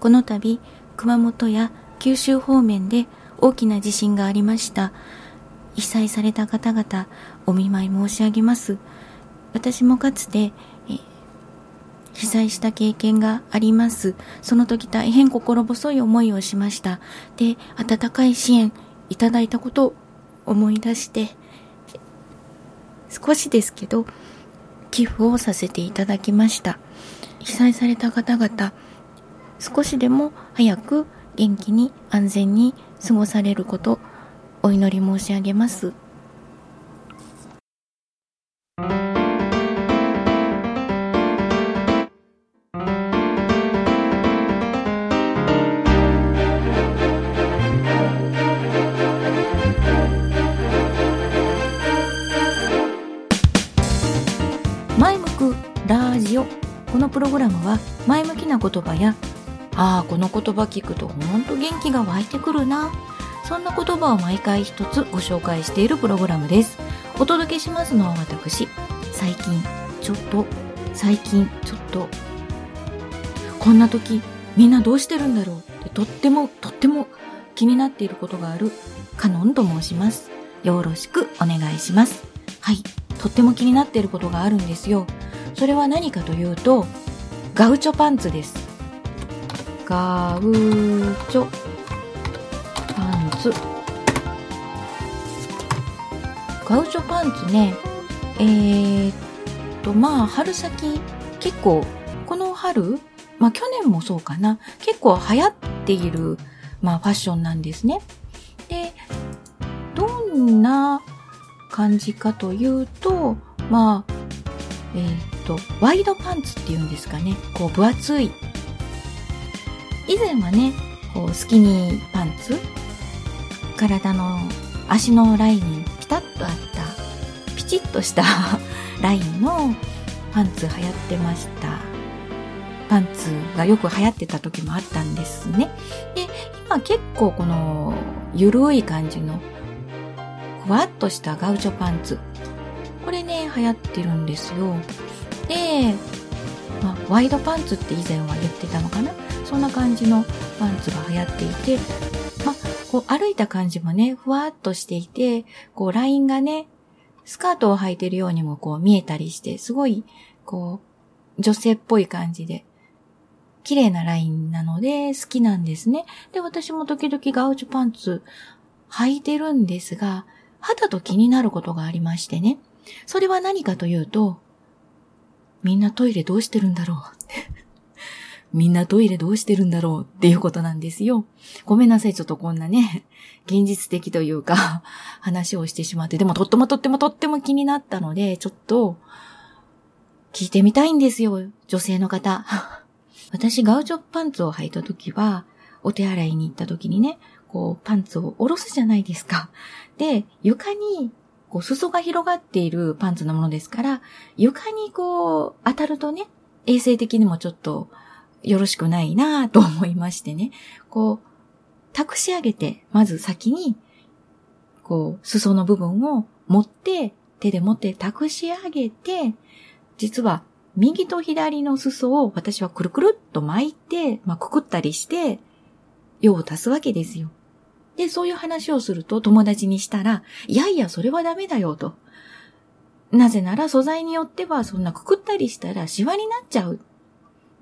この度熊本や九州方面で大きな地震がありました。被災された方々、お見舞い申し上げます。私もかつて被災した経験があります。その時大変心細い思いをしました。で、温かい支援いただいたことを思い出して少しですけど寄付をさせていただきました。被災された方々、少しでも早く元気に安全に過ごされることお祈り申し上げます。前向くラジオ、このプログラムは前向きな言葉やこの言葉聞くとほんと元気が湧いてくるな、そんな言葉を毎回一つご紹介しているプログラムです。お届けしますのは私、最近ちょっとこんな時みんなどうしてるんだろうってとっても気になっていることがあるカノンと申します。よろしくお願いします。はい、とっても気になっていることがあるんですよ。それは何かというと、ガウチョパンツです。ガウチョパンツ。ガウチョパンツね、春先、結構この春、去年もそうかな、結構流行っている、ファッションなんですね。で、どんな感じかというと、ワイドパンツっていうんですかね、こう分厚い。以前はね、こうスキニーパンツ、体の足のラインにピタッとあったピチッとしたラインのパンツ流行ってました。パンツがよく流行ってた時もあったんですね。で、今結構このゆるい感じのふわっとしたガウチョパンツ、これね流行ってるんですよ。で、ワイドパンツって以前は言ってたのかな、そんな感じのパンツが流行っていて、こう歩いた感じもねふわっとしていて、こうラインがねスカートを履いてるようにもこう見えたりして、すごいこう女性っぽい感じで綺麗なラインなので好きなんですね。で、私も時々ガウチョパンツ履いてるんですが、肌と気になることがありましてね。それは何かというと、みんなトイレどうしてるんだろうみんなトイレどうしてるんだろうっていうことなんですよ。ごめんなさい、ちょっとこんなね現実的というか話をしてしまって、でもとっても気になったので、ちょっと聞いてみたいんですよ、女性の方私、ガウチョパンツを履いた時は、お手洗いに行った時にね、こうパンツを下ろすじゃないですか。で、床にこう裾が広がっているパンツのものですから、床にこう当たるとね、衛生的にもちょっとよろしくないなぁと思いましてね、こう託し上げて、まず先にこう裾の部分を持って、手で持って託し上げて、実は右と左の裾を私はくるくるっと巻いて、くくったりして用を足すわけですよ。で、そういう話をすると友達にしたら、いやいやそれはダメだよと。なぜなら素材によってはそんなくくったりしたらシワになっちゃう。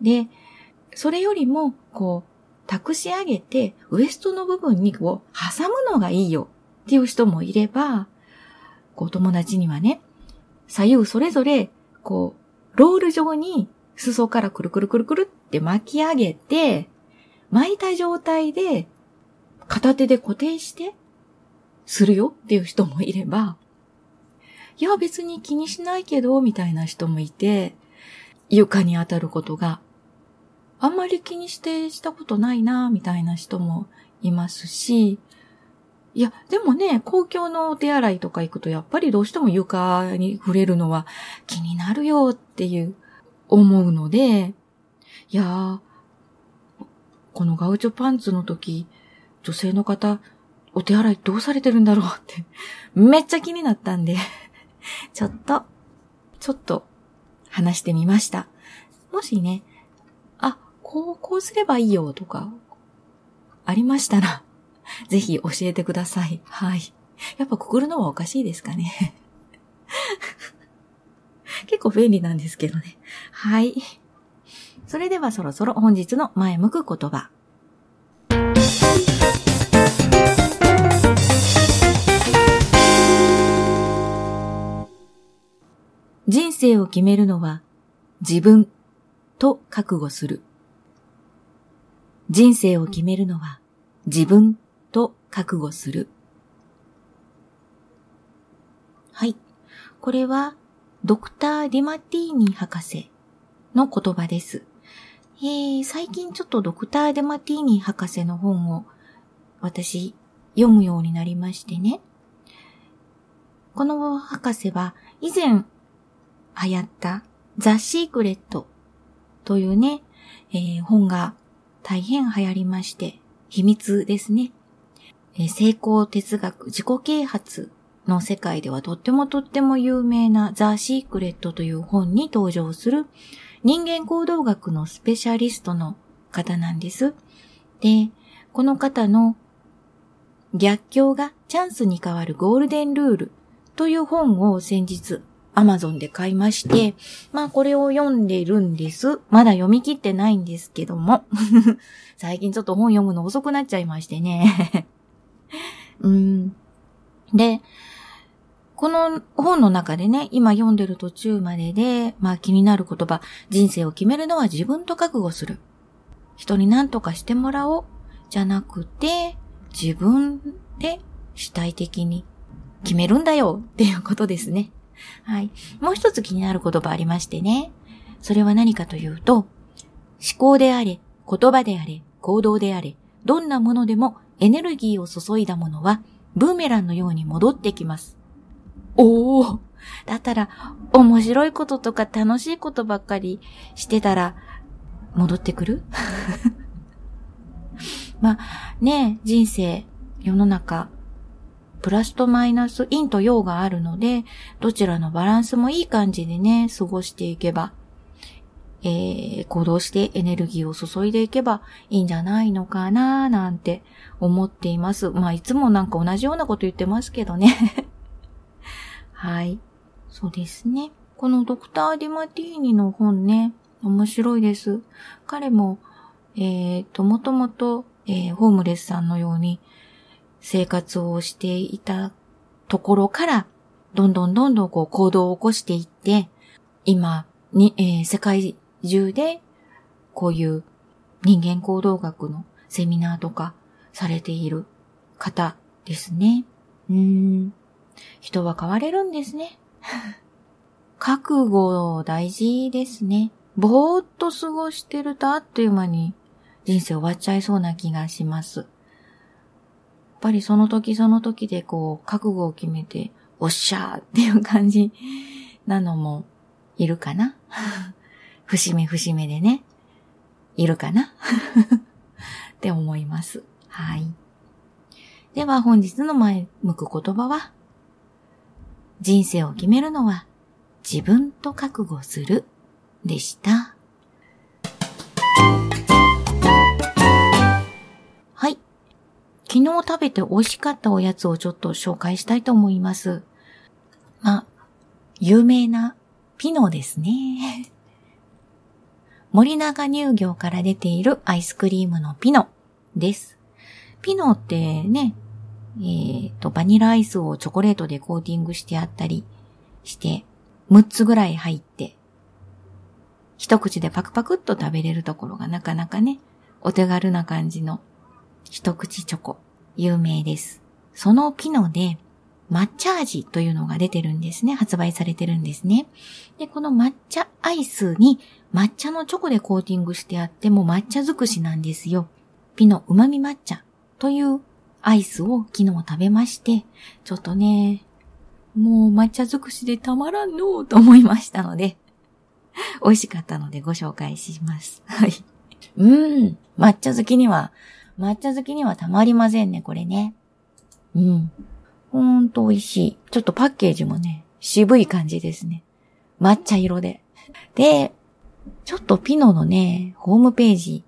で、それよりもこう託し上げてウエストの部分にこう挟むのがいいよっていう人もいれば、こう友達にはね、左右それぞれこうロール状に裾からくるくるくるくるって巻き上げて、巻いた状態で片手で固定してするよっていう人もいれば、いや別に気にしないけどみたいな人もいて、床に当たることがあんまり気にしてしたことないなみたいな人もいますし、いやでもね、公共のお手洗いとか行くとやっぱりどうしても床に触れるのは気になるよっていう思うので、いやーこのガウチョパンツの時、女性の方、お手洗いどうされてるんだろうって、めっちゃ気になったんで、ちょっと話してみました。もしね、こうすればいいよとかありましたらぜひ教えてください。はい。やっぱくくるのはおかしいですかね。結構便利なんですけどね。はい。それではそろそろ本日の前向く言葉。人生を決めるのは自分と覚悟する。人生を決めるのは自分と覚悟する。はい。これはドクター・ディマティーニ博士の言葉です。最近ちょっとドクター・ディマティーニ博士の本を私読むようになりましてね。この博士は以前流行ったザ・シークレットというね、本が大変流行りまして、秘密ですね。成功哲学、自己啓発の世界ではとっても有名なザ・シークレットという本に登場する人間行動学のスペシャリストの方なんです。で、この方の逆境がチャンスに変わるゴールデンルールという本を先日Amazon で買いまして、まあこれを読んでるんです。まだ読み切ってないんですけども。最近ちょっと本読むの遅くなっちゃいましてね。で、この本の中でね、今読んでる途中までで、まあ気になる言葉、人生を決めるのは自分と覚悟する。人に何とかしてもらおう。じゃなくて、自分で主体的に決めるんだよっていうことですね。はい。もう一つ気になる言葉ありましてね。それは何かというと、思考であれ、言葉であれ、行動であれ、どんなものでもエネルギーを注いだものはブーメランのように戻ってきます。おー。だったら面白いこととか楽しいことばっかりしてたら戻ってくる？まあね、人生、世の中、プラスとマイナス、陰と陽があるので、どちらのバランスもいい感じでね、過ごしていけば、行動してエネルギーを注いでいけばいいんじゃないのかななんて思っています。まあ、いつもなんか同じようなこと言ってますけどね。はい。そうですね。このドクター・ディマティーニの本ね、面白いです。彼も、もともと、ホームレスさんのように、生活をしていたところから、どんどんこう行動を起こしていって、今に、世界中でこういう人間行動学のセミナーとかされている方ですね。人は変われるんですね。覚悟大事ですね。ぼーっと過ごしてるとあっという間に人生終わっちゃいそうな気がします。やっぱりその時その時でこう覚悟を決めておっしゃーっていう感じなのもいるかな。節目でねいるかなって思います。はい。では本日の前向く言葉は、人生を決めるのは自分と覚悟するでした。昨日食べて美味しかったおやつをちょっと紹介したいと思います。まあ、有名なピノですね。森永乳業から出ているアイスクリームのピノです。ピノってね、バニラアイスをチョコレートでコーティングしてあったりして、6つぐらい入って、一口でパクパクっと食べれるところがなかなかね、お手軽な感じの一口チョコ、有名です。そのピノで抹茶味というのが出てるんですね。発売されてるんですね。で、この抹茶アイスに抹茶のチョコでコーティングしてあっても抹茶尽くしなんですよ。ピノうまみ抹茶というアイスを昨日食べまして、ちょっとね、もう抹茶尽くしでたまらんのと思いましたので、美味しかったのでご紹介します。はい。抹茶好きにはたまりませんね、これね。ほんと美味しい。ちょっとパッケージもね、渋い感じですね。抹茶色で。で、ちょっとピノのね、ホームページ、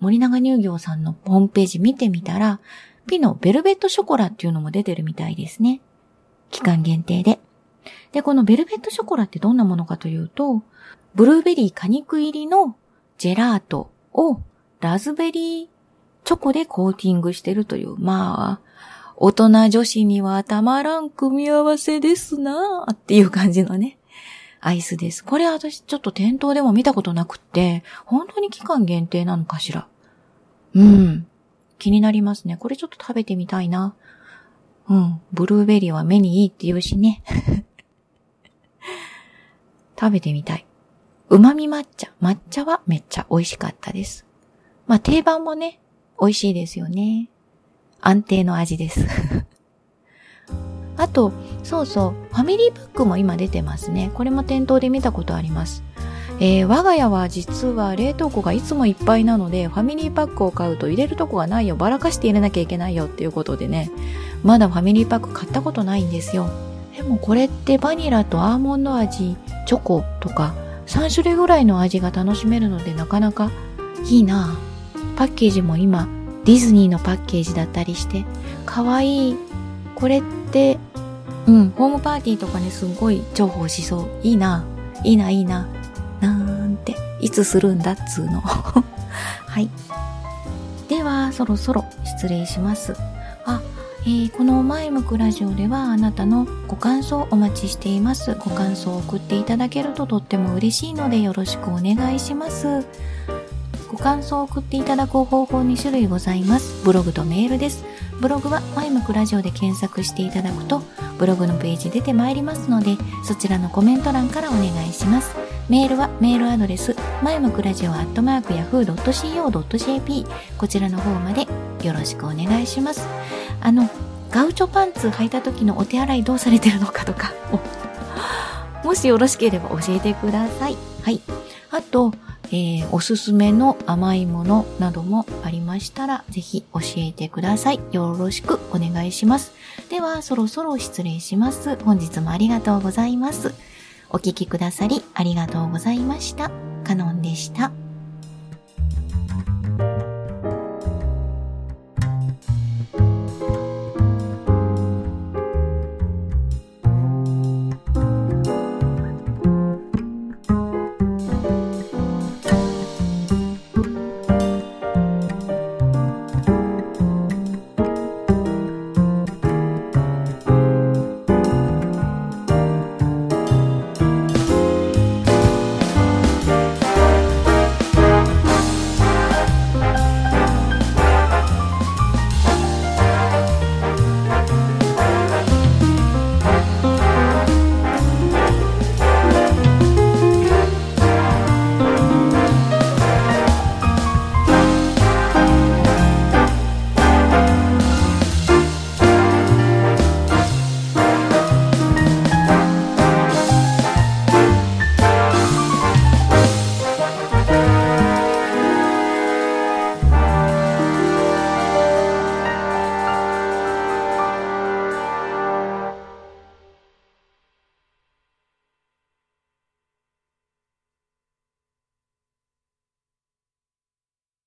森永乳業さんのホームページ見てみたら、ピノベルベットショコラっていうのも出てるみたいですね。期間限定で。で、このベルベットショコラってどんなものかというと、ブルーベリー果肉入りのジェラートをラズベリーチョコでコーティングしてるという、まあ、大人女子にはたまらん組み合わせですなーっていう感じのね、アイスです。これ私ちょっと店頭でも見たことなくって、本当に期間限定なのかしら。うん。気になりますね。これちょっと食べてみたいな。うん。ブルーベリーは目にいいって言うしね。食べてみたい。うまみ抹茶。抹茶はめっちゃ美味しかったです。まあ定番もね、美味しいですよね。安定の味です。あと、そうそう、ファミリーブックも今出てますね。これも店頭で見たことあります。我が家は実は冷凍庫がいつもいっぱいなので、ファミリーパックを買うと入れるとこがないよ、ばらかして入れなきゃいけないよっていうことでね、まだファミリーパック買ったことないんですよ。でもこれってバニラとアーモンド味、チョコとか3種類ぐらいの味が楽しめるのでなかなかいいな。パッケージも今ディズニーのパッケージだったりしてかわいい。これってホームパーティーとかね、すごい重宝しそう。いいな、いいな、いいな、なんて、いつするんだっつーの。はい。では、そろそろ失礼します。この前向くラジオではあなたのご感想お待ちしています。ご感想を送っていただけるととっても嬉しいのでよろしくお願いします。ご感想を送っていただく方法2種類ございます。ブログとメールです。ブログは前向くラジオで検索していただくとブログのページ出てまいりますので、そちらのコメント欄からお願いします。メールはメールアドレス前向くラジオ@yahoo.co.jp、 こちらの方までよろしくお願いします。ガウチョパンツ履いた時のお手洗いどうされてるのかとかもしよろしければ教えてください。はい。あと、おすすめの甘いものなどもありましたらぜひ教えてください。よろしくお願いします。ではそろそろ失礼します。本日もありがとうございます。お聞きくださりありがとうございました。カノンでした。